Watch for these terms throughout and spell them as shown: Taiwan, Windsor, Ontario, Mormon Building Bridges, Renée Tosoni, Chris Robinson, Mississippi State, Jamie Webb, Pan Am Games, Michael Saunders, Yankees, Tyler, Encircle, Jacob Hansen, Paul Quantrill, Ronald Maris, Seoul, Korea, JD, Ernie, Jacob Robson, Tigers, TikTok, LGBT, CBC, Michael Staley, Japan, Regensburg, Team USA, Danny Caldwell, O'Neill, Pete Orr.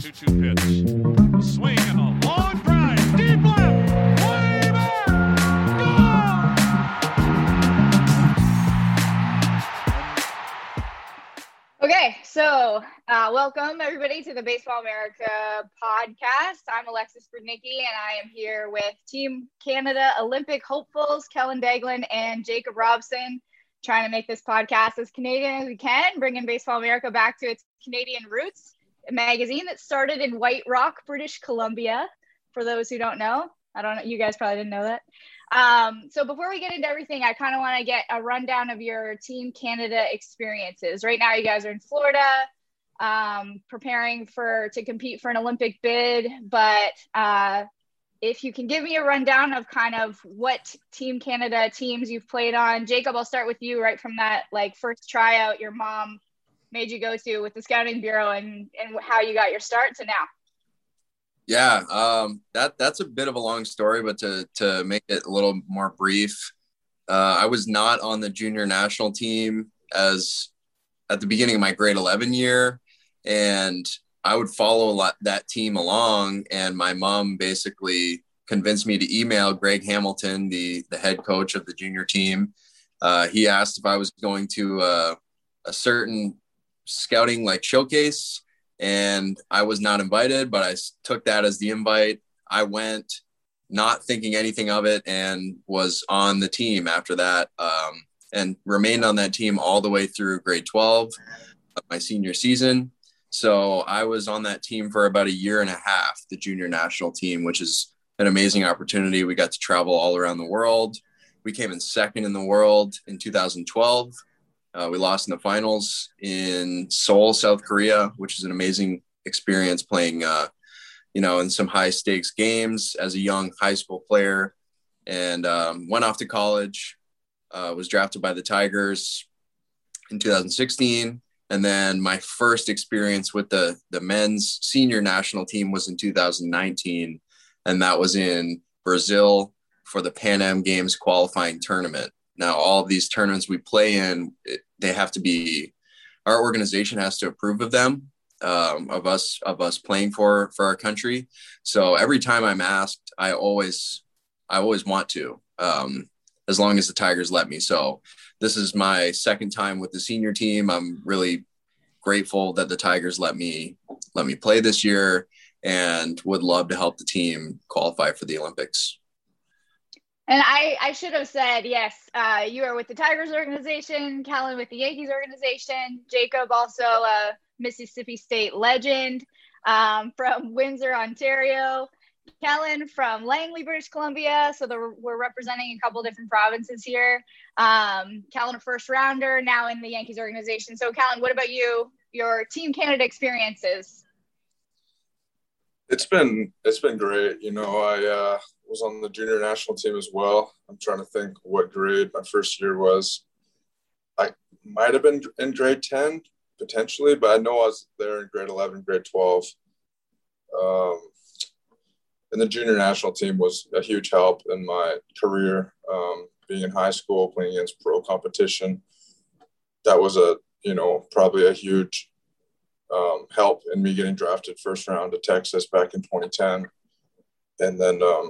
2-2 pitch. Swing and a long drive. Deep left. Way back. Gone. Okay, so welcome everybody to the Baseball America podcast. I'm Alexis Brudnicki, and I am here with Team Canada Olympic hopefuls Kellen Daglin and Jacob Robson, trying to make this podcast as Canadian as we can, bringing Baseball America back to its Canadian roots. A magazine that started in White Rock, British Columbia, for those who don't know. I don't know, you guys probably didn't know that. So before we get into everything, I kind of want to get a rundown of your Team Canada experiences. Right now you guys are in Florida, preparing to compete for an Olympic bid, but if you can give me a rundown of kind of what Team Canada teams you've played on. Jacob, I'll start with you right from that first tryout your mom made you go to with the Scouting Bureau and how you got your start to now. Yeah, that's a bit of a long story, but to make it a little more brief, I was not on the junior national team as at the beginning of my grade 11 year, and I would follow that team along, and my mom basically convinced me to email Greg Hamilton, the head coach of the junior team. He asked if I was going to a certain scouting showcase, and I was not invited, but I took that as the invite. I went not thinking anything of it and was on the team after that, and remained on that team all the way through grade 12 of my senior season. So I was on that team for about a year and a half, the junior national team, which is an amazing opportunity. We got to travel all around the world. We came in second in the world in 2012. We lost in the finals in Seoul, South Korea, which is an amazing experience playing, in some high stakes games as a young high school player, and went off to college, was drafted by the Tigers in 2016. And then my first experience with the men's senior national team was in 2019, and that was in Brazil for the Pan Am Games qualifying tournament. Now, all of these tournaments we play in, our organization has to approve of them, of us playing for our country. So every time I'm asked, I always want to, as long as the Tigers let me. So this is my second time with the senior team. I'm really grateful that the Tigers let me play this year, and would love to help the team qualify for the Olympics. And I should have said, yes, you are with the Tigers organization, Kellen with the Yankees organization, Jacob also a Mississippi State legend from Windsor, Ontario. Kellen from Langley, British Columbia. So we're representing a couple different provinces here. Kellen, a first rounder, now in the Yankees organization. So Kellen, what about you, your Team Canada experiences? It's been great. I was on the junior national team as well. I'm trying to think what grade my first year was. I might've been in grade 10 potentially, but I know I was there in grade 11, grade 12. And the junior national team was a huge help in my career. Being in high school, playing against pro competition, that was probably a huge help in me getting drafted first round to Texas back in 2010. And then I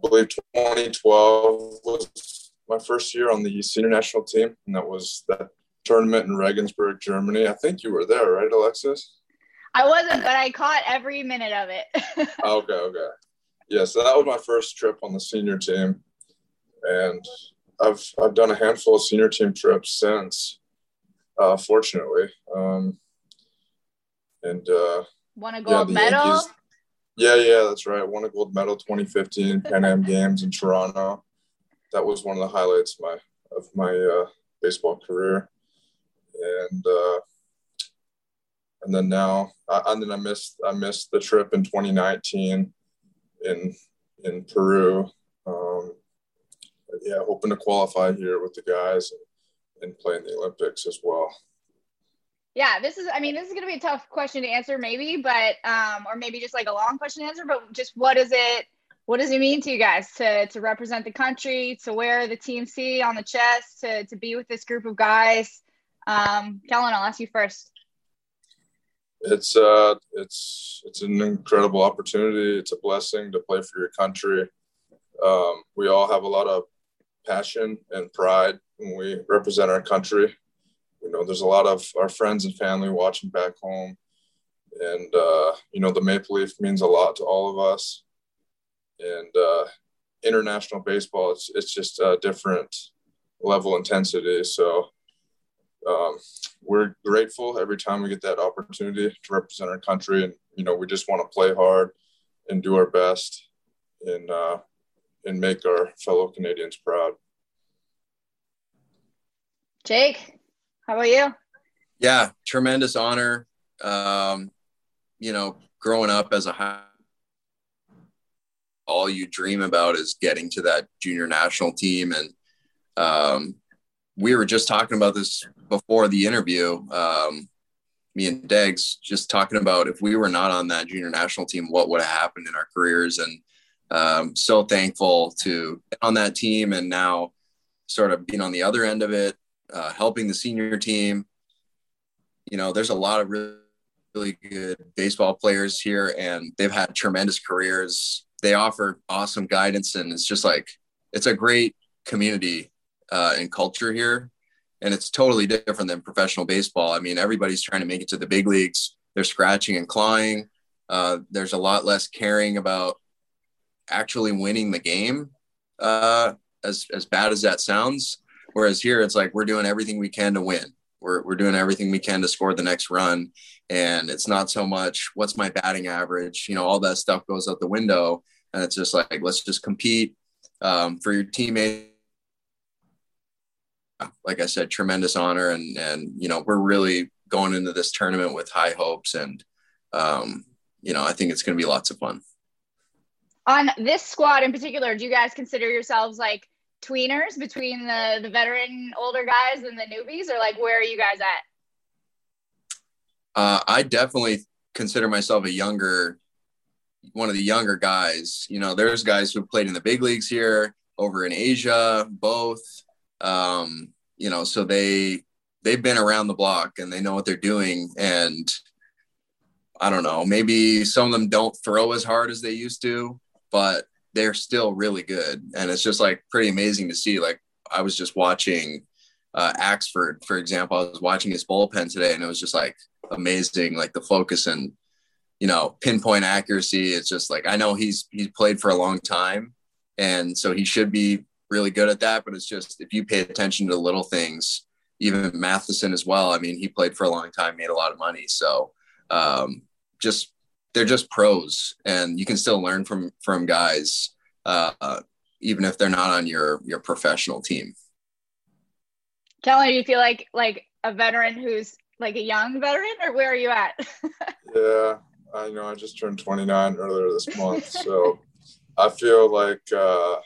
believe 2012 was my first year on the senior national team. And that was that tournament in Regensburg, Germany. I think you were there, right, Alexis? I wasn't, but I caught every minute of it. Okay. Yeah, so that was my first trip on the senior team. And I've done a handful of senior team trips since, fortunately. Won a gold medal? Yankees, that's right. Won a gold medal 2015 Pan Am Games in Toronto. That was one of the highlights of my baseball career. And And then now, and then I missed the trip in 2019 in Peru. Yeah, hoping to qualify here with the guys and play in the Olympics as well. Yeah, this is going to be a tough question to answer maybe, but, or maybe just like a long question to answer, but just what does it mean to you guys to represent the country, to wear the Team C on the chest, to be with this group of guys? Kellen, I'll ask you first. It's an incredible opportunity. It's a blessing to play for your country. We all have a lot of passion and pride when we represent our country. You know, there's a lot of our friends and family watching back home, and you know, the Maple Leaf means a lot to all of us. And international baseball, it's just a different level of intensity. So we're grateful every time we get that opportunity to represent our country, and you know, we just want to play hard and do our best and make our fellow Canadians proud. Jake, how about you? Yeah, tremendous honor. You know, growing up as a high, all you dream about is getting to that junior national team. And we were just talking about this before the interview, me and Degs, just talking about if we were not on that junior national team, what would have happened in our careers. And so thankful to be on that team, and now sort of being on the other end of it, helping the senior team. You know, there's a lot of really, really good baseball players here, and they've had tremendous careers. They offer awesome guidance, and it's just like, it's a great community and culture here. And it's totally different than professional baseball. I mean, everybody's trying to make it to the big leagues. They're scratching and clawing. There's a lot less caring about actually winning the game, as bad as that sounds. Whereas here, it's like, we're doing everything we can to win. We're doing everything we can to score the next run. And it's not so much, what's my batting average? You know, all that stuff goes out the window. And it's just like, let's just compete for your teammates. Like I said, tremendous honor. And, you know, we're really going into this tournament with high hopes. And, you know, I think it's going to be lots of fun. On this squad in particular, do you guys consider yourselves like tweeners between the veteran older guys and the newbies, or like, where are you guys at? I definitely consider myself one of the younger guys. You know, there's guys who played in the big leagues here, over in Asia, both. You know, so they've been around the block and they know what they're doing. And I don't know, maybe some of them don't throw as hard as they used to, but they're still really good. And it's just like pretty amazing to see. Like, I was just watching Axford, for example. I was watching his bullpen today, and it was just like amazing, like the focus and, you know, pinpoint accuracy. It's just like, I know he's played for a long time, and so he should be really good at that. But it's just, if you pay attention to little things, even Matheson as well. I mean, he played for a long time, made a lot of money. So they're just pros, and you can still learn from guys, even if they're not on your professional team. Kellen, do you feel like a veteran who's like a young veteran, or where are you at? Yeah, I know. I just turned 29 earlier this month. So I feel like a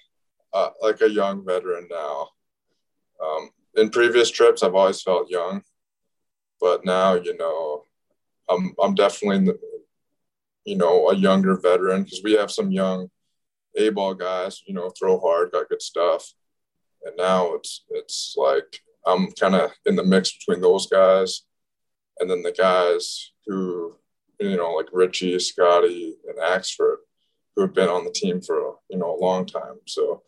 young veteran now. In previous trips, I've always felt young, but now, you know, I'm definitely in the, you know, a younger veteran, because we have some young A-ball guys, you know, throw hard, got good stuff. And now it's like I'm kind of in the mix between those guys and then the guys who, you know, like Richie, Scotty, and Axford, who have been on the team for, you know, a long time. So,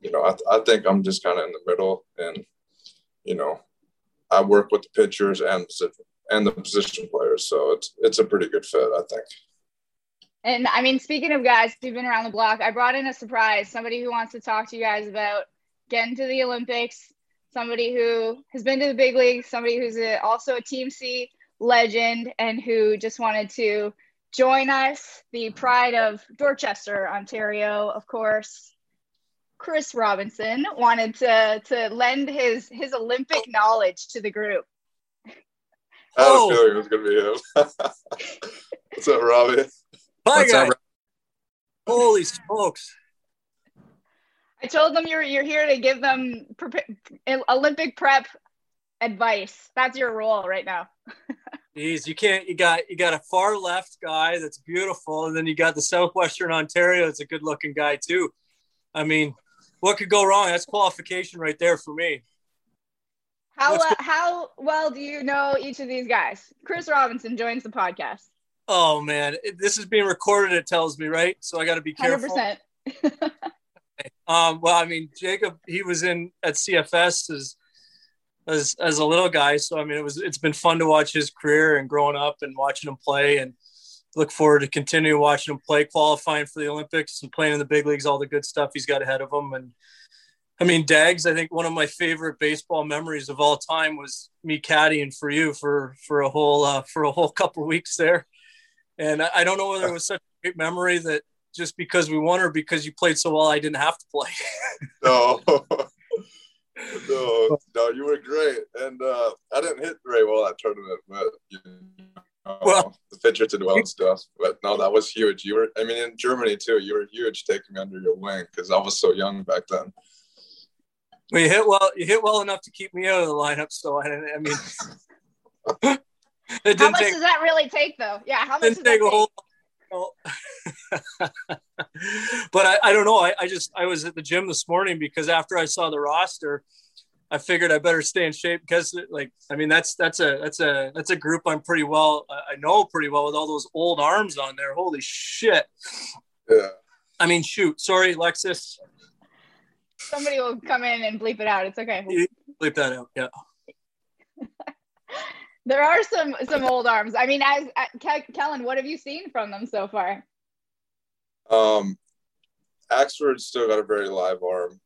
you know, I think I'm just kind of in the middle, and, you know, I work with the pitchers and the position players. So it's a pretty good fit, I think. And I mean, speaking of guys who've been around the block, I brought in a surprise, somebody who wants to talk to you guys about getting to the Olympics, somebody who has been to the big league, somebody who's also a Team C legend, and who just wanted to join us, the pride of Dorchester, Ontario, of course. Chris Robinson wanted to lend his Olympic knowledge to the group. I had a feeling it was going to be him. What's up, Robbie? Hi, guys. Holy smokes. I told them you're here to give them Olympic prep advice. That's your role right now. Jeez, you got a far left guy that's beautiful, and then you got the Southwestern Ontario that's a good-looking guy too. I mean, what could go wrong? That's qualification right there for me. How well do you know each of these guys? Chris Robinson joins the podcast. Oh, man. This is being recorded, it tells me, right? So I got to be careful. 100%. Well, I mean, Jacob, he was in at CFS as a little guy. So, I mean, it's been fun to watch his career and growing up and watching him play, and look forward to continue watching him play, qualifying for the Olympics and playing in the big leagues, all the good stuff he's got ahead of him. And I mean, Dags, I think one of my favorite baseball memories of all time was me caddying for you for a whole couple of weeks there. And I don't know whether it was such a great memory that just because we won or because you played so well, I didn't have to play. No, you were great. And I didn't hit very well that tournament, but you know, the pitcher did well and stuff. But no, that was huge. You were, I mean, in Germany too, you were huge taking me under your wing because I was so young back then. Well, you hit well enough to keep me out of the lineup. So I mean, how much does that really take, though? Yeah, how much does that take? But I don't know. I was at the gym this morning because after I saw the roster, I figured I better stay in shape because, like, I mean, that's a group I know pretty well with all those old arms on there. Holy shit! Yeah. I mean, shoot. Sorry, Alexis. Somebody will come in and bleep it out. It's okay. You bleep that out. Yeah. There are some old arms. I mean, Kellen, what have you seen from them so far? Axford's still got a very live arm.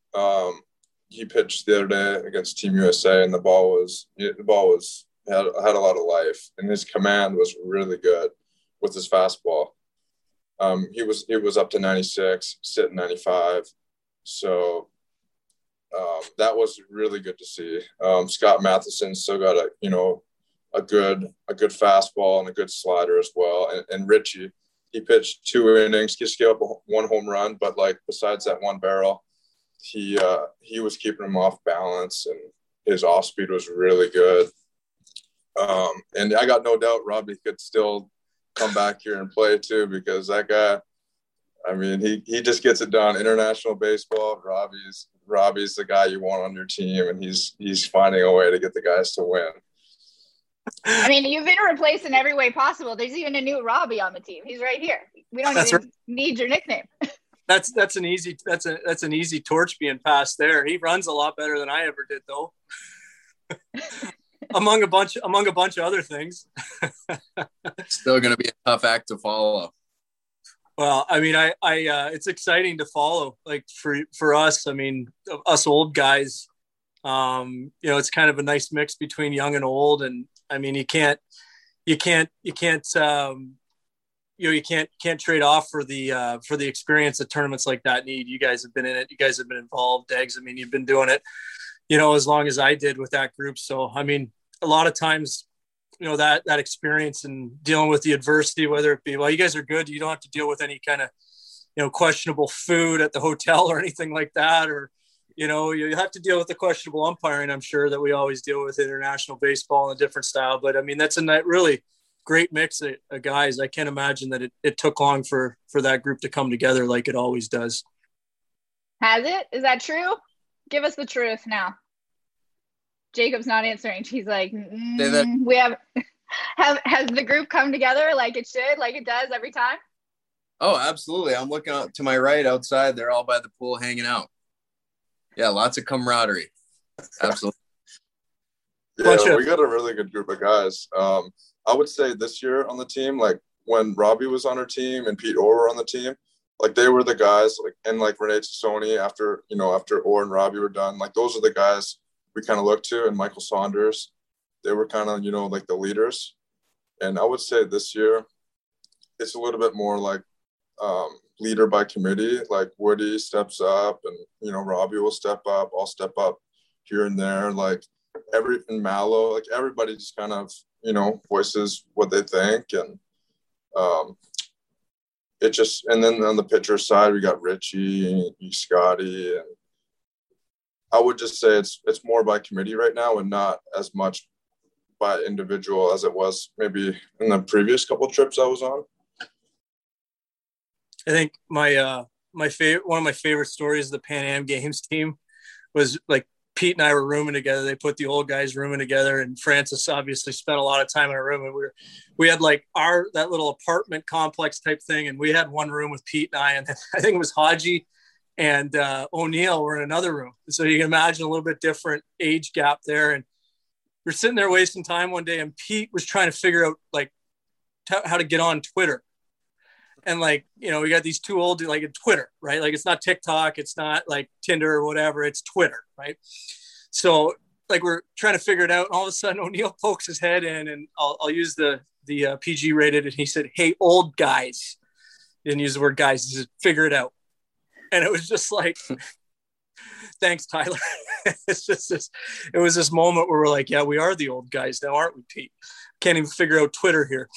He pitched the other day against Team USA, and the ball had a lot of life, and his command was really good with his fastball. He was up to 96, sitting 95, so. That was really good to see. Scott Matheson still got a good fastball and a good slider as well. And Richie, he pitched 2 innings, just gave up one home run, but like besides that one barrel, he was keeping him off balance, and his off speed was really good. And I got no doubt Robbie could still come back here and play too, because that guy, I mean, he just gets it done. International baseball, Robbie's the guy you want on your team, and he's finding a way to get the guys to win. I mean, you've been replaced in every way possible. There's even a new Robbie on the team. He's right here. We don't need your nickname. That's an easy torch being passed there. He runs a lot better than I ever did, though. among a bunch of other things. Still going to be a tough act to follow. Well, I mean, I it's exciting to follow. Like for us, I mean, us old guys, you know, it's kind of a nice mix between young and old. And I mean, you can't trade off for the experience that tournaments like that need. You guys have been in it. You guys have been involved, Dags. I mean, you've been doing it, you know, as long as I did with that group. So, I mean, a lot of times, you know, that experience and dealing with the adversity, whether it be, well, you guys are good, you don't have to deal with any kind of, you know, questionable food at the hotel or anything like that. Or, you know, you have to deal with the questionable umpiring, I'm sure, that we always deal with international baseball in a different style. But I mean, that's a really great mix of guys. I can't imagine that it took long for that group to come together like it always does. Has it? Is that true? Give us the truth now. Jacob's not answering. She's like, we has the group come together like it should, like it does every time? Oh, absolutely. I'm looking out to my right outside. They're all by the pool hanging out. Yeah, lots of camaraderie. Absolutely. Yeah, we got a really good group of guys. I would say this year on the team, like when Robbie was on our team and Pete Orr were on the team, like they were the guys, like, and like Renée Tosoni after Orr and Robbie were done, like those are the guys we kind of looked to, and Michael Saunders, they were kind of, you know, like the leaders. And I would say this year, it's a little bit more like leader by committee, like Woody steps up and, you know, Robbie will step up, I'll step up here and there, like every, and Mallow, like everybody just kind of, you know, voices what they think. And it just, and then on the pitcher side, we got Richie and Scotty. And I would just say it's more by committee right now and not as much by individual as it was maybe in the previous couple trips I was on. I think my one of my favorite stories of the Pan Am Games team was, like, Pete and I were rooming together. They put the old guys rooming together, and Francis obviously spent a lot of time in a room. And we had like that little apartment complex type thing, and we had one room with Pete and I, and I think it was Haji and O'Neill were in another room. So you can imagine a little bit different age gap there. And we're sitting there wasting time one day, and Pete was trying to figure out like how to get on Twitter. And, like, you know, we got these two old, like, Twitter, right? Like, it's not TikTok. It's not, like, Tinder or whatever. It's Twitter, right? So, like, we're trying to figure it out. And all of a sudden, O'Neill pokes his head in, and I'll use the PG rated. And he said, "Hey, old guys." He didn't use the word guys. He said, "Figure it out." And it was just like, thanks, Tyler. It's just this. It was this moment where we're like, yeah, we are the old guys now, aren't we, Pete? Can't even figure out Twitter here.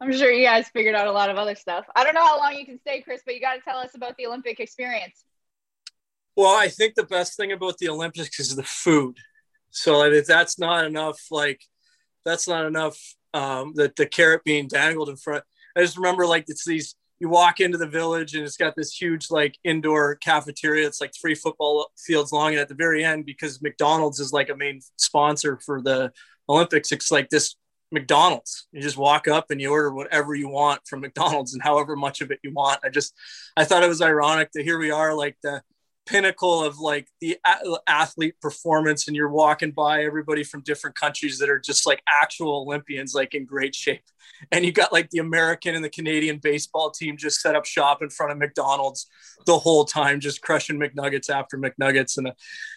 I'm sure you guys figured out a lot of other stuff. I don't know how long you can stay, Chris, but you got to tell us about the Olympic experience. Well, I think the best thing about the Olympics is the food. So if that's not enough, that the carrot being dangled in front. I just remember, like, it's these, you walk into the village and it's got this huge, like, indoor cafeteria. It's like 3 football fields long. And at the very end, because McDonald's is like a main sponsor for the Olympics, it's like this McDonald's. You just walk up and you order whatever you want from McDonald's and however much of it you want. I thought it was ironic that here we are, like, the pinnacle of, like, the athlete performance, and you're walking by everybody from different countries that are just, like, actual Olympians, like, in great shape. And you got, like, the American and the Canadian baseball team just set up shop in front of McDonald's the whole time, just crushing McNuggets after McNuggets. And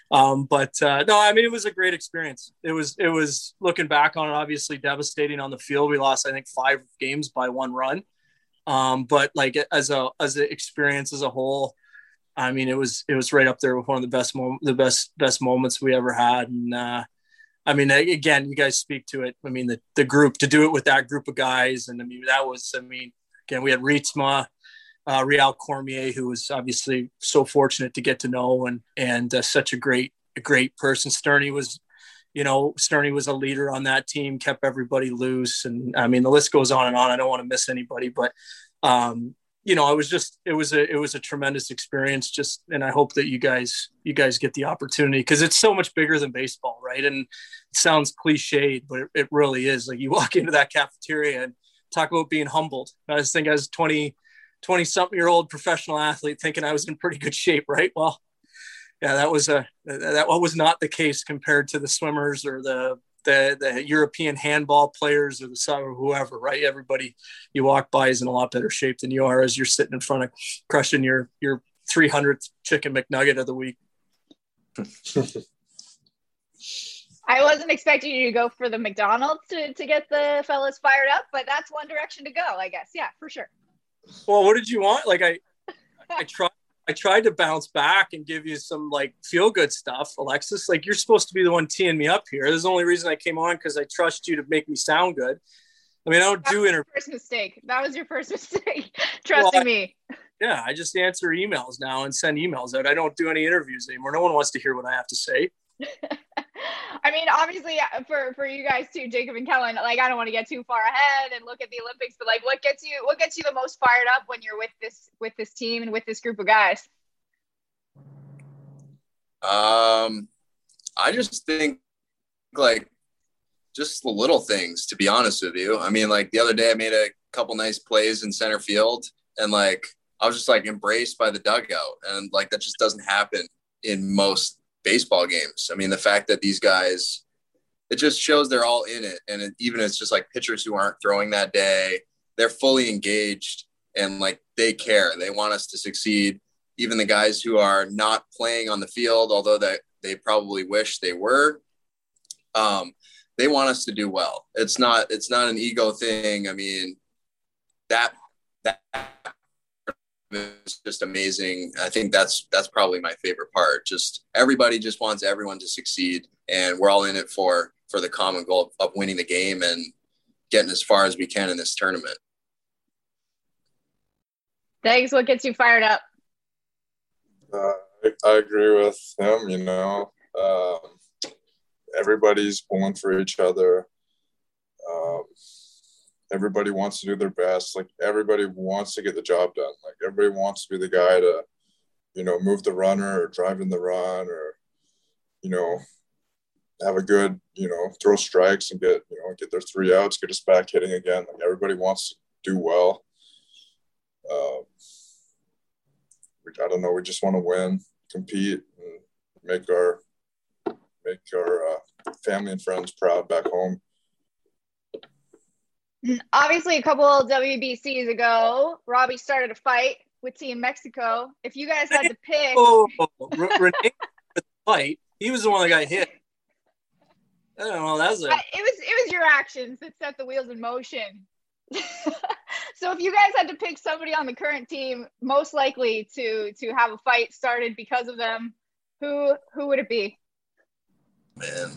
no, I mean, it was a great experience. It was looking back on it, obviously devastating on the field. We lost, I think, 5 games by 1 run. But, like, as an experience as a whole, I mean, it was right up there with one of the best moments we ever had. And I mean, again, you guys speak to it. I mean, the group, to do it with that group of guys. And I mean, again, we had Ritzma, Rial Cormier, who was obviously so fortunate to get to know, and such a great person. Sterney was a leader on that team, kept everybody loose. And I mean, the list goes on and on. I don't want to miss anybody, but you know, it was a tremendous experience, just, and I hope that you guys get the opportunity, because it's so much bigger than baseball, right? And it sounds cliched, but it really is. Like, you walk into that cafeteria and talk about being humbled. I just think I was 20 something year old professional athlete thinking I was in pretty good shape, right? Well, yeah, that was not the case compared to the swimmers or the European handball players or or whoever, right? Everybody you walk by is in a lot better shape than you are as you're sitting in front of crushing your 300th chicken McNugget of the week. I wasn't expecting you to go for the McDonald's to get the fellas fired up, but that's one direction to go, I guess. Yeah, for sure. Well, what did you want? Like, I tried to bounce back and give you some, like, feel good stuff, Alexis. Like, you're supposed to be the one teeing me up here. This is the only reason I came on, because I trust you to make me sound good. I mean, I don't do interviews. That was your first mistake. Trusting me. Yeah, I just answer emails now and send emails out. I don't do any interviews anymore. No one wants to hear what I have to say. I mean, obviously, for you guys too, Jacob and Kellen, like, I don't want to get too far ahead and look at the Olympics, but, like, what gets you the most fired up when you're with this team and with this group of guys? I just think, like, just the little things, to be honest with you. I mean, like, the other day I made a couple nice plays in center field, and, like, I was just, like, embraced by the dugout, and, like, that just doesn't happen in most baseball games. I mean, the fact that these guys, it just shows they're all in it. And even it's just like pitchers who aren't throwing that day, they're fully engaged, and, like, they care. They want us to succeed. Even the guys who are not playing on the field, although they probably wish they were, they want us to do well. It's not an ego thing. I mean, that It's just amazing. I think that's probably my favorite part. Just everybody just wants everyone to succeed, and we're all in it for the common goal of winning the game and getting as far as we can in this tournament. Thanks. What gets you fired up? I agree with him, you know. Everybody's pulling for each other. Everybody wants to do their best. Like, everybody wants to get the job done. Like, everybody wants to be the guy to, you know, move the runner or drive in the run or, you know, have a good, you know, throw strikes and get, you know, get their three outs, get us back hitting again. Like, everybody wants to do well. I don't know. We just want to win, compete, and make our family and friends proud back home. Obviously, a couple of WBCs ago, Robbie started a fight with Team Mexico. If you guys had to pick, Renee fight. He was the one that got hit. I don't know. That was it was your actions that set the wheels in motion. So if you guys had to pick somebody on the current team most likely to have a fight started because of them, who would it be? Man,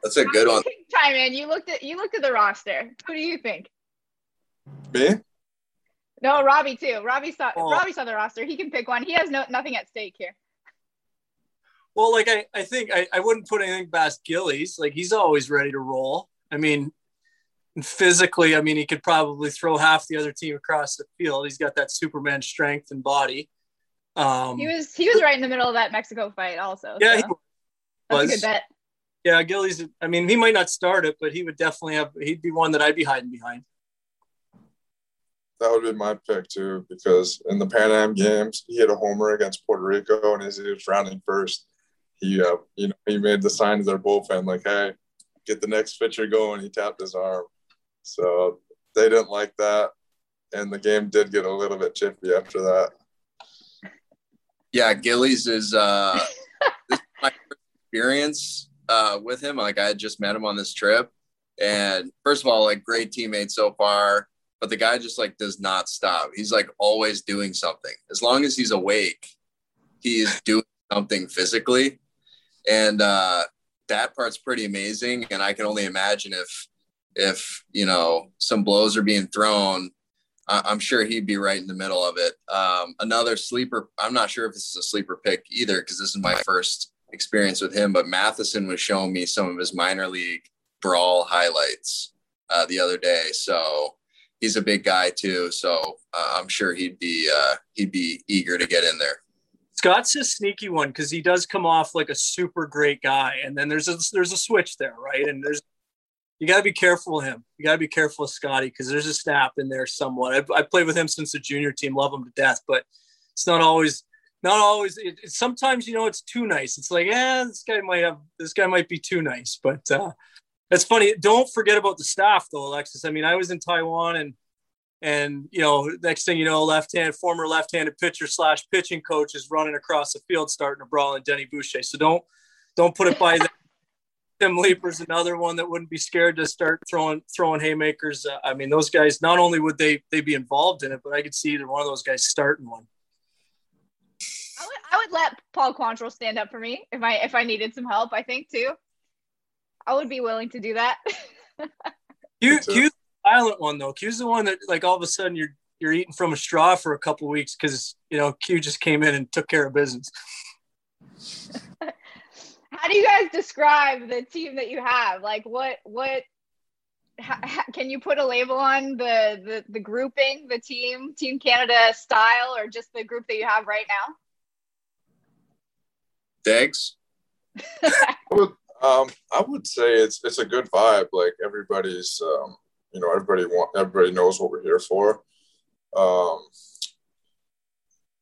that's a good one. Chime in. You looked at the roster. Who do you think? Me? No, Robbie too. Robbie saw the roster. He can pick one. He has nothing at stake here. Well, like I think I wouldn't put anything past Gillies. Like, he's always ready to roll. I mean, physically, I mean, he could probably throw half the other team across the field. He's got that Superman strength and body. He was right in the middle of that Mexico fight also. Yeah, so he was. That's a good bet. Yeah, Gillies, I mean, he might not start it, but he would definitely he'd be one that I'd be hiding behind. That would be my pick too, because in the Pan Am Games, he hit a homer against Puerto Rico, and as he was rounding first, he made the sign to their bullpen, like, hey, get the next pitcher going. He tapped his arm. So they didn't like that, and the game did get a little bit chippy after that. Yeah, Gillies is this is my first experience with him. Like, I had just met him on this trip, and first of all, like, great teammate so far, but the guy just, like, does not stop. He's, like, always doing something. As long as he's awake, he is doing something physically, and that part's pretty amazing. And I can only imagine if you know, some blows are being thrown, I'm sure he'd be right in the middle of it. Another sleeper, I'm not sure if this is a sleeper pick either, because this is my first experience with him, but Matheson was showing me some of his minor league brawl highlights the other day. So he's a big guy too. So I'm sure he'd be eager to get in there. Scott's a sneaky one, because he does come off like a super great guy, and then there's a switch there, right? And you got to be careful of him. You got to be careful of Scotty, because there's a snap in there somewhat. I played with him since the junior team, love him to death, but it's not always. It sometimes, you know, it's too nice. It's like, this guy might be too nice, but that's funny. Don't forget about the staff though, Alexis. I mean, I was in Taiwan, and you know, next thing you know, former left-handed pitcher / pitching coach is running across the field, starting a brawl in Denny Boucher. So don't put it by them. Tim Leaper's another one that wouldn't be scared to start throwing haymakers. I mean, those guys, not only would they be involved in it, but I could see either one of those guys starting one. I would let Paul Quantrill stand up for me if I needed some help, I think, too. I would be willing to do that. Q's the silent one, though. Q's the one that, like, all of a sudden you're eating from a straw for a couple of weeks because, you know, Q just came in and took care of business. How do you guys describe the team that you have? Like, what can you put a label on the grouping, the Team Canada style, or just the group that you have right now? Thanks. I would say it's a good vibe. Like, everybody's, you know, everybody knows what we're here for.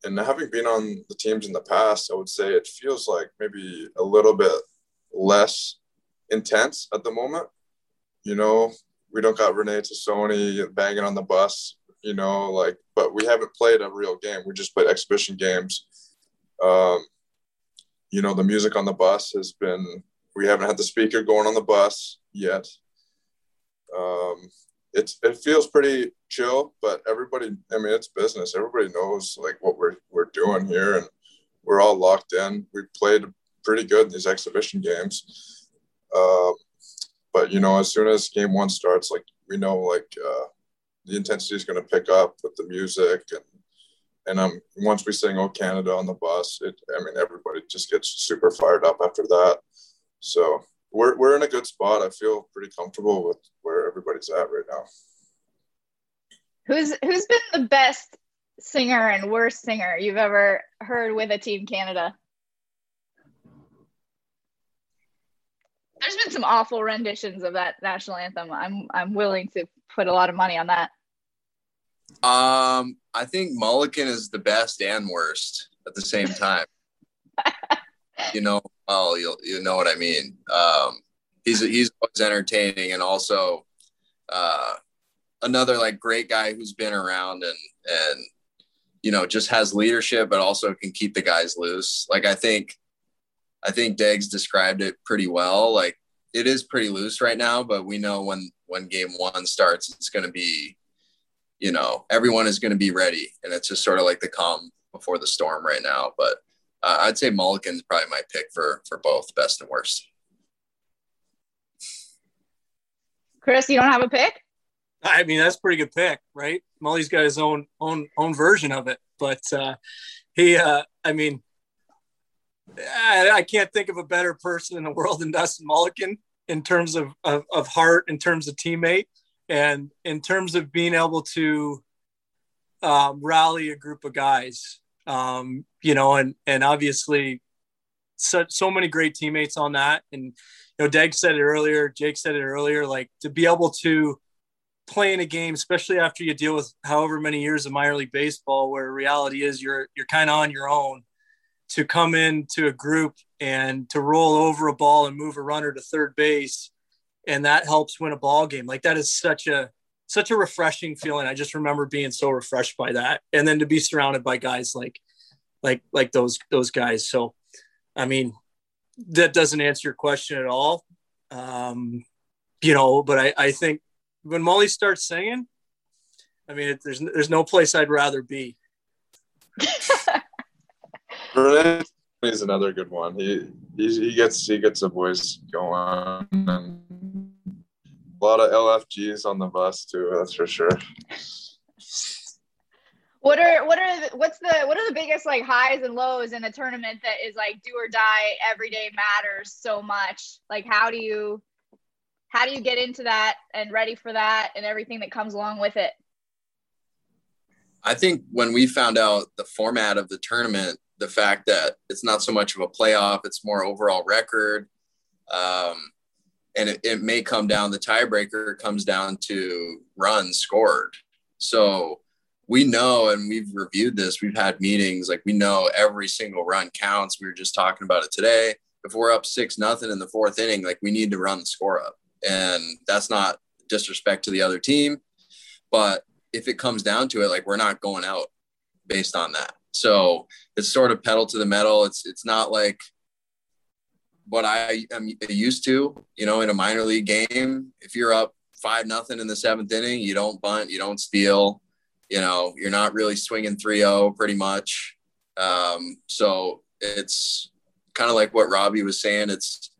And having been on the teams in the past, I would say it feels like maybe a little bit less intense at the moment. You know, we don't got Renée Tosoni banging on the bus, you know, like, but we haven't played a real game. We just played exhibition games. You know, the music on the bus has been, we haven't had the speaker going on the bus yet. it feels pretty chill, but everybody, I mean, it's business. Everybody knows like what we're doing here, and we're all locked in. We played pretty good in these exhibition games. But, you know, as soon as game one starts, like we know, like the intensity is going to pick up with the music. And once we sing "Oh Canada" on the bus, everybody just gets super fired up after that. So we're in a good spot. I feel pretty comfortable with where everybody's at right now. Who's been the best singer and worst singer you've ever heard with a Team Canada? There's been some awful renditions of that national anthem. I'm willing to put a lot of money on that. I think Mulligan is the best and worst at the same time. You know what I mean. He's always entertaining, and also another like great guy who's been around and you know just has leadership, but also can keep the guys loose. Like I think Deggs described it pretty well. Like it is pretty loose right now, but we know when game one starts, it's going to be, you know, everyone is going to be ready, and it's just sort of like the calm before the storm right now. But I'd say Mulligan's probably my pick for both best and worst. Chris, you don't have a pick? I mean, that's a pretty good pick, right? Mully's got his own version of it, but I can't think of a better person in the world than Dustin Mulligan in terms of heart, in terms of teammate, and in terms of being able to rally a group of guys, you know, and obviously so many great teammates on that. And, you know, Deg said it earlier, Jake said it earlier, like to be able to play in a game, especially after you deal with however many years of minor league baseball, where reality is you're kind of on your own, to come into a group and to roll over a ball and move a runner to third base, and that helps win a ball game. Like that is such a refreshing feeling. I just remember being so refreshed by that. And then to be surrounded by guys like those guys. So, I mean, that doesn't answer your question at all. You know, but I think when Molly starts singing, I mean, there's no place I'd rather be. Renée is another good one. He gets the boys going, and a lot of LFGs on the bus too. That's for sure. What are the biggest like highs and lows in a tournament that is like do or die, every day matters so much? Like how do you get into that and ready for that and everything that comes along with it? I think when we found out the format of the tournament, the fact that it's not so much of a playoff, it's more overall record. And it may come down, the tiebreaker comes down to runs scored. So we know, and we've reviewed this, we've had meetings, like we know every single run counts. We were just talking about it today. If we're up 6-0 in the fourth inning, like we need to run the score up. And that's not disrespect to the other team, but if it comes down to it, like we're not going out based on that. So it's sort of pedal to the metal. It's not like what I am used to, you know, in a minor league game. If you're up 5-0 in the seventh inning, you don't bunt, you don't steal, you know, you're not really swinging 3-0 pretty much. So it's kind of like what Robbie was saying. It's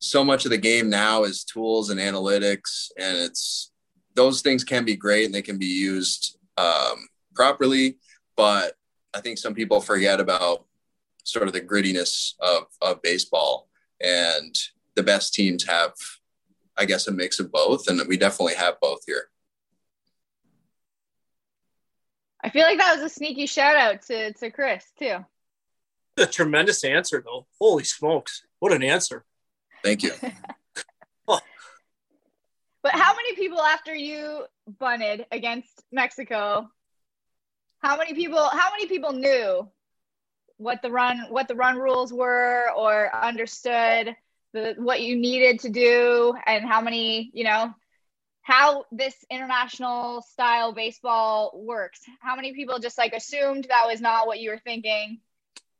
so much of the game now is tools and analytics, and it's those things can be great and they can be used properly, but I think some people forget about sort of the grittiness of baseball, and the best teams have, I guess, a mix of both. And we definitely have both here. I feel like that was a sneaky shout out to Chris too. A tremendous answer though. Holy smokes. What an answer. Thank you. But how many people after you bunted against Mexico, How many people knew what the run rules were, or understood what you needed to do, and how many, you know, how this international style baseball works? How many people just like assumed that was not what you were thinking,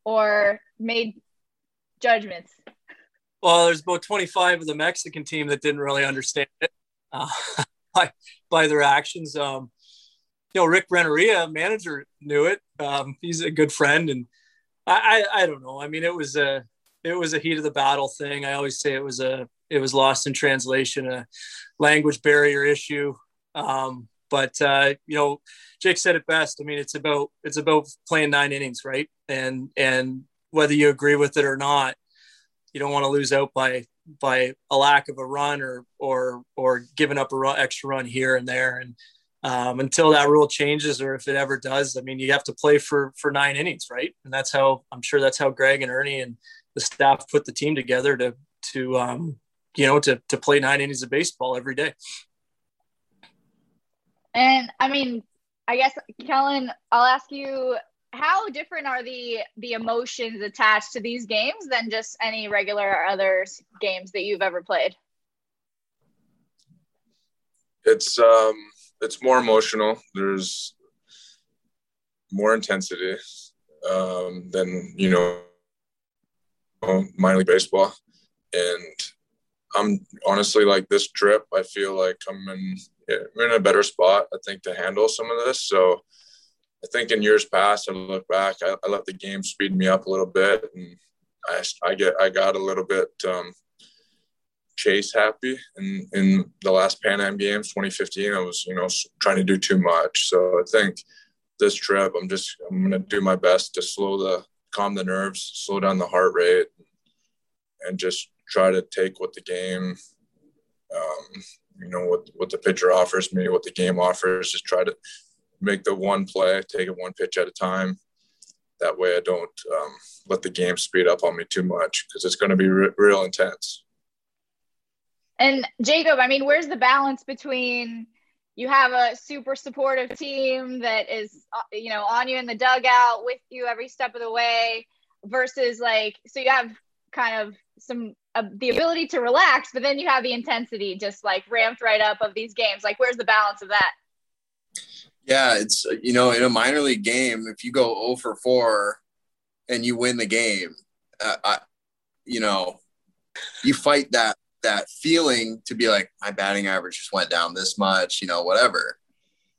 or made judgments? Well, there's about 25 of the Mexican team that didn't really understand it. by their actions. Rick Renneria, manager, knew it. He's a good friend, and I don't know. I mean, it was a heat of the battle thing. I always say it was lost in translation, a language barrier issue. But Jake said it best. I mean, it's about playing 9 innings, right? And whether you agree with it or not, you don't want to lose out by a lack of a run or giving up extra run here and there. And until that rule changes, or if it ever does, I mean, you have to play for 9 innings, right? And that's how Greg and Ernie and the staff put the team together to play 9 innings of baseball every day. And I mean, I guess, Kellen, I'll ask you, how different are the emotions attached to these games than just any regular or other games that you've ever played? It's more emotional. There's more intensity than, minor league baseball. And I'm honestly, like, this trip, I feel like I'm in a better spot, I think, to handle some of this. So I think in years past, I look back, I let the game speed me up a little bit, and I got a little bit chase happy. And in the last Pan Am Games, 2015, I was, trying to do too much. So I think this trip, I'm going to do my best to calm the nerves, slow down the heart rate, and just try to take what the game, what the pitcher offers me, what the game offers, just try to make the one play, take it one pitch at a time. That way I don't let the game speed up on me too much, because it's going to be real intense. And Jacob, I mean, where's the balance between you have a super supportive team that is, on you in the dugout with you every step of the way, versus so you have kind of some the ability to relax, but then you have the intensity just ramped right up of these games. Where's the balance of that? Yeah, it's, in a minor league game, if you go 0-for-4 and you win the game, you fight that feeling to be my batting average just went down this much, whatever.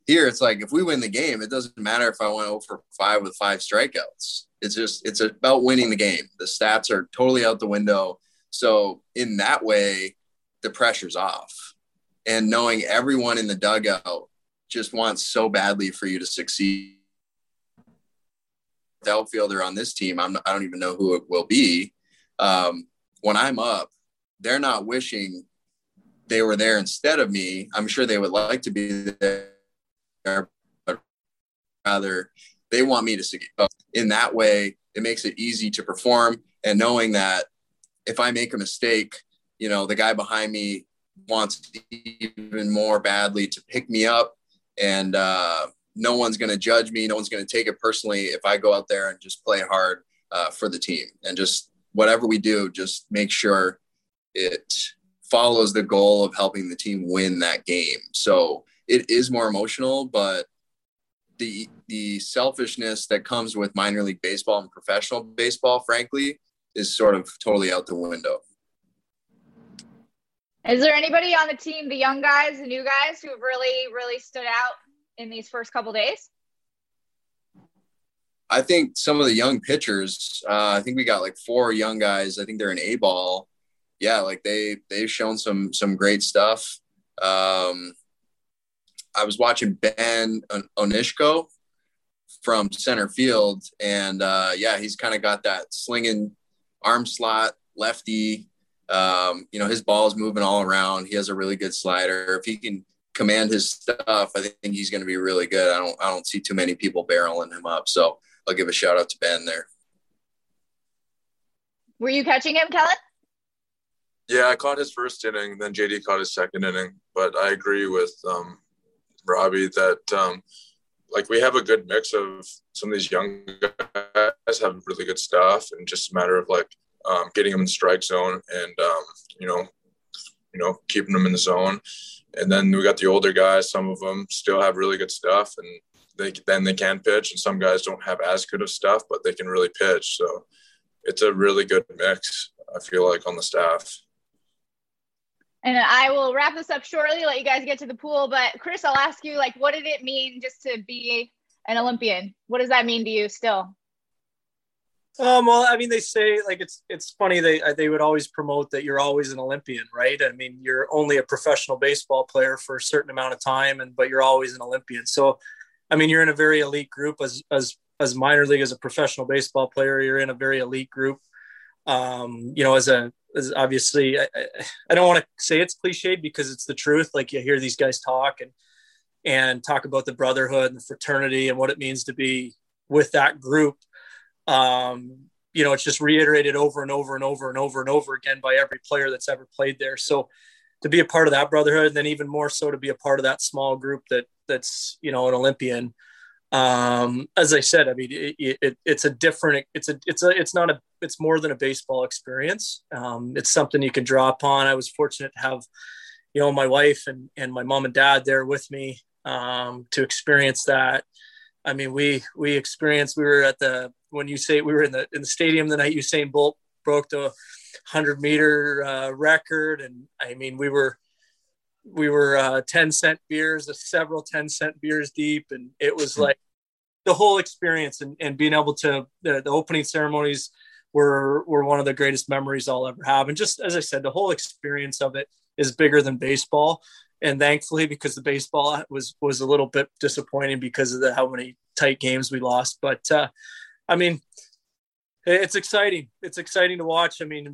Here, it's if we win the game, it doesn't matter if I went 0-for-5 with 5 strikeouts. It's about winning the game. The stats are totally out the window. So in that way, the pressure's off. And knowing everyone in the dugout just wants so badly for you to succeed. The outfielder on this team, I don't even know who it will be. When I'm up, they're not wishing they were there instead of me. I'm sure they would like to be there, but rather they want me to succeed. In that way, it makes it easy to perform. And knowing that if I make a mistake, the guy behind me wants even more badly to pick me up. And no one's going to judge me. No one's going to take it personally if I go out there and just play hard for the team. And just whatever we do, just make sure it follows the goal of helping the team win that game. So it is more emotional, but the selfishness that comes with minor league baseball and professional baseball, frankly, is sort of totally out the window. Is there anybody on the team, the young guys, the new guys, who have really, really stood out in these first couple days? I think some of the young pitchers, I think we got 4 young guys. I think they're in A-ball. Yeah, they've shown some great stuff. I was watching Ben Onishko from center field, and he's kind of got that slinging arm slot lefty. His ball's moving all around. He has a really good slider. If he can command his stuff, I think he's going to be really good. I don't see too many people barreling him up. So I'll give a shout out to Ben there. Were you catching him, Kellen? Yeah, I caught his first inning. Then JD caught his second inning. But I agree with Robbie that we have a good mix of some of these young guys having really good stuff, and just a matter of getting them in the strike zone and, keeping them in the zone. And then we got the older guys. Some of them still have really good stuff, and they can pitch. And some guys don't have as good of stuff, but they can really pitch. So it's a really good mix, I feel like, on the staff. And I will wrap this up shortly, let you guys get to the pool. But Chris, I'll ask you, like, what did it mean just to be an Olympian? What does that mean to you still? Well, I mean, they say, like, it's funny. They would always promote that you're always an Olympian, right? I mean, you're only a professional baseball player for a certain amount of time, but you're always an Olympian. So, I mean, you're in a very elite group as minor league, as a professional baseball player, you're in a very elite group. You know, as obviously, I don't want to say it's cliched because it's the truth. Like, you hear these guys talk and talk about the brotherhood and the fraternity and what it means to be with that group. You know, it's just reiterated over and over and over and over and over again by every player that's ever played there. So to be a part of that brotherhood, and then even more so to be a part of that small group that's, you know, an Olympian. As I said, I mean, it's a different, it's more than a baseball experience. It's something you can draw upon. I was fortunate to have, you know, my wife and my mom and dad there with me, to experience that. I mean, we were at the, when you say we were in the stadium the night Usain Bolt broke the 100-meter record. And I mean, we were 10-cent beers, several 10-cent beers deep. And it was like the whole experience and being able to, the opening ceremonies were one of the greatest memories I'll ever have. And just, as I said, the whole experience of it is bigger than baseball. And thankfully, because the baseball was a little bit disappointing because of how many tight games we lost. But I mean, it's exciting. It's exciting to watch. I mean,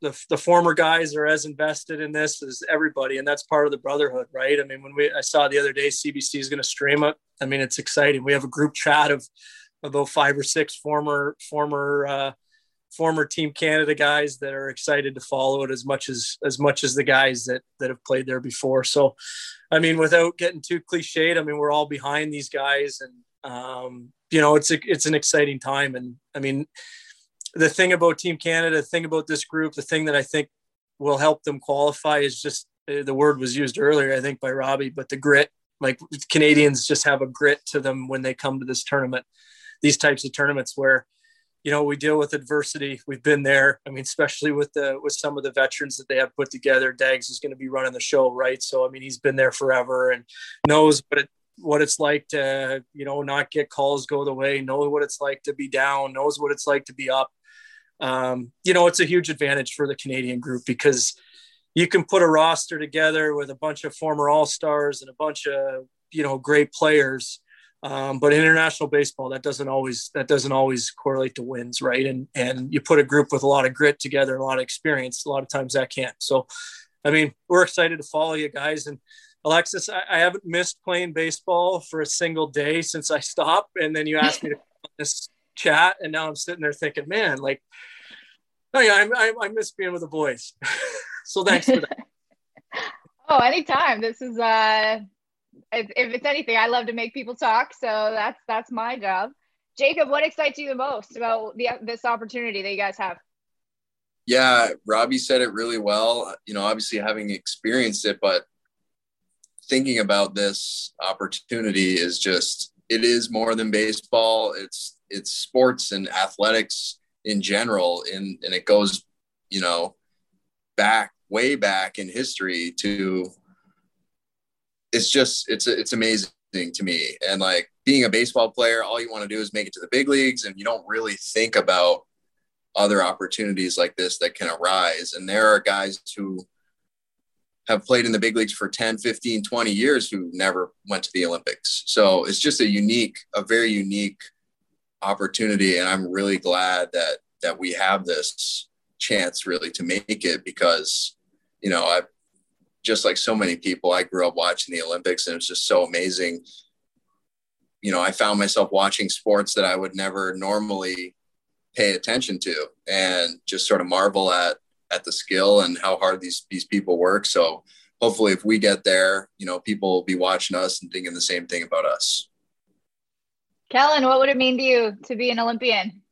the former guys are as invested in this as everybody. And that's part of the brotherhood, right? I mean, I saw the other day, CBC is going to stream it. I mean, it's exciting. We have a group chat of about 5 or 6 former Team Canada guys that are excited to follow it as much as the guys that have played there before. So, I mean, without getting too cliched, I mean, we're all behind these guys, and you know, it's an exciting time. And I mean, the thing about Team Canada, the thing about this group, the thing that I think will help them qualify is just the word was used earlier, I think, by Robbie, but the grit. Like, Canadians just have a grit to them when they come to this tournament, these types of tournaments where, you know, we deal with adversity. We've been there. I mean, especially with some of the veterans that they have put together. Dags is going to be running the show, right? So, I mean, he's been there forever and knows what it's like to, you know, not get calls go the way, know what it's like to be down, knows what it's like to be up. You know, it's a huge advantage for the Canadian group because you can put a roster together with a bunch of former all-stars and a bunch of, you know, great players. But international baseball, that doesn't always correlate to wins, right? And you put a group with a lot of grit together, a lot of experience, a lot of times that can't. So, I mean, we're excited to follow you guys. And Alexis, I haven't missed playing baseball for a single day since I stopped. And then you asked me to come on this chat, and now I'm sitting there thinking, man, like, oh yeah, I miss being with the boys. So thanks for that. Oh, anytime. This is if it's anything, I love to make people talk. So that's my job. Jacob, what excites you the most about this opportunity that you guys have? Yeah, Robbie said it really well, you know, obviously having experienced it, but thinking about this opportunity is just, it is more than baseball. It's sports and athletics in general. And it goes, you know, way back in history to, it's just, it's amazing to me. And like, being a baseball player, all you want to do is make it to the big leagues, and you don't really think about other opportunities like this that can arise. And there are guys who have played in the big leagues for 10, 15, 20 years who never went to the Olympics. So it's just a very unique opportunity. And I'm really glad that we have this chance really to make it, because, you know, I've, just like so many people, I grew up watching the Olympics, and it was just so amazing. You know, I found myself watching sports that I would never normally pay attention to, and just sort of marvel at the skill and how hard these people work. So hopefully if we get there, you know, people will be watching us and thinking the same thing about us. Kellen, what would it mean to you to be an Olympian?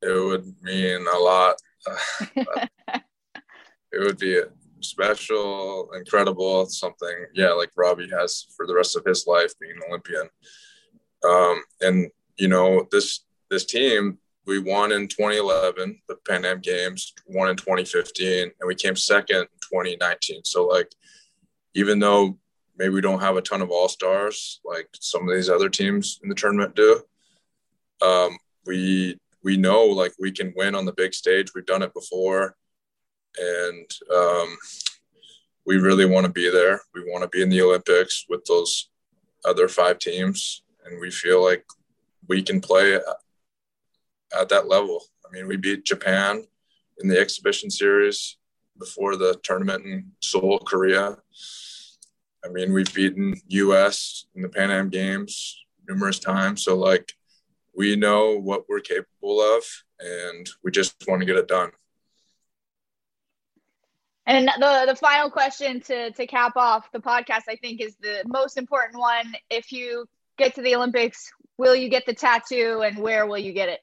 It would mean a lot. It would be special, incredible, something, yeah, like Robbie has for the rest of his life, being an Olympian. And, you know, this team, We won in 2011, the Pan Am Games, won in 2015, and we came second in 2019. So, like, even though maybe we don't have a ton of all-stars like some of these other teams in the tournament do, we know, like, we can win on the big stage. We've done it before, and we really want to be there. We want to be in the Olympics with those other five teams, and we feel like we can play at that level. I mean, we beat Japan in the exhibition series before the tournament in Seoul, Korea. I mean, we've beaten U.S. in the Pan Am Games numerous times. So, like, we know what we're capable of, and we just want to get it done. And the final question to cap off the podcast, I think, is the most important one. If you get to the Olympics, will you get the tattoo, and where will you get it?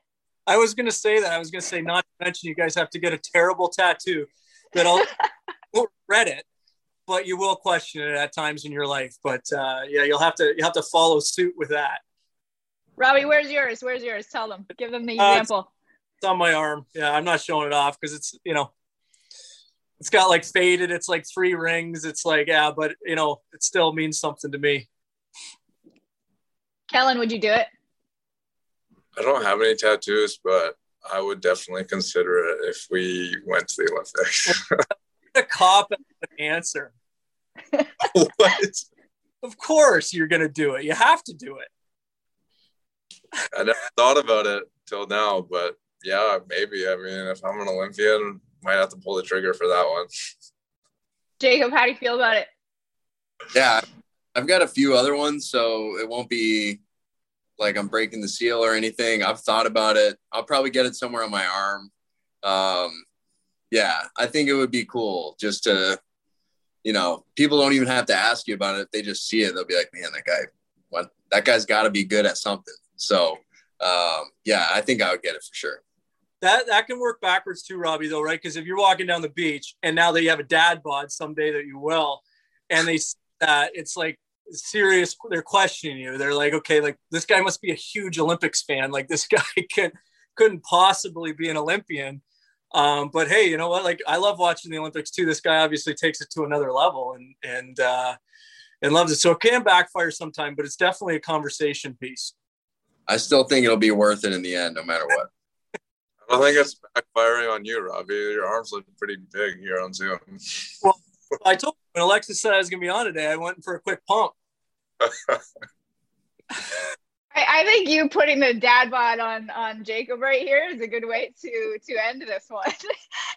I was going to say that. I was going to say, not to mention you guys have to get a terrible tattoo that I'll won't regret it, but you will question it at times in your life. But yeah, you'll have to follow suit with that. Robbie, where's yours? Where's yours? Tell them. Give them the example. It's on my arm. Yeah, I'm not showing it off because it's, you know, it's got like faded. It's like 3 rings. It's like, yeah, but, you know, it still means something to me. Kellen, would you do it? I don't have any tattoos, but I would definitely consider it if we went to the Olympics. The cop answer. What? Of course you're going to do it. You have to do it. I never thought about it till now, but yeah, maybe. I mean, if I'm an Olympian, might have to pull the trigger for that one. Jacob, how do you feel about it? Yeah, I've got a few other ones, so it won't be like I'm breaking the seal or anything. I've thought about it. I'll probably get it somewhere on my arm. Yeah, I think it would be cool just to, you know, people don't even have to ask you about it. If they just see it, they'll be like, man, that guy's got to be good at something. So, yeah, I think I would get it for sure. That can work backwards too, Robbie, though, right? Because if you're walking down the beach and now that you have a dad bod someday that you will, and they see that, it's like, serious, they're questioning you. They're like, okay, like this guy must be a huge Olympics fan. Like this guy couldn't possibly be an Olympian. But hey, you know what? Like I love watching the Olympics too. This guy obviously takes it to another level and loves it. So it can backfire sometime, but it's definitely a conversation piece. I still think it'll be worth it in the end, no matter what. I don't think it's backfiring on you, Robbie. Your arms look pretty big here on Zoom. Well, I told you when Alexis said I was going to be on today, I went for a quick pump. I think you putting the dad bod on Jacob right here is a good way to end this one.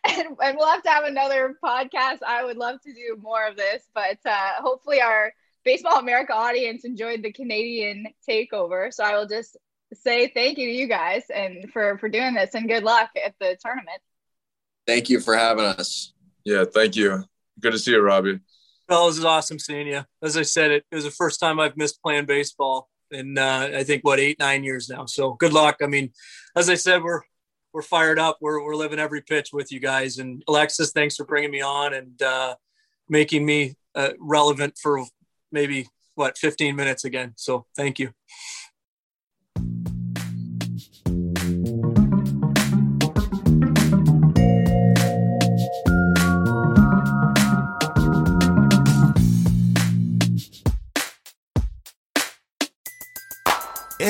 and we'll have to have another podcast. I would love to do more of this, but hopefully our Baseball America audience enjoyed the Canadian takeover. So I will just say thank you to you guys and for doing this, and good luck at the tournament. Thank you for having us. Yeah, thank you. Good to see you, Robbie. Well, this is awesome seeing you. As I said, it was the first time I've missed playing baseball in, I think, 8-9 years now. So good luck. I mean, as I said, we're fired up. We're living every pitch with you guys. And Alexis, thanks for bringing me on and making me relevant for maybe, 15 minutes again. So thank you.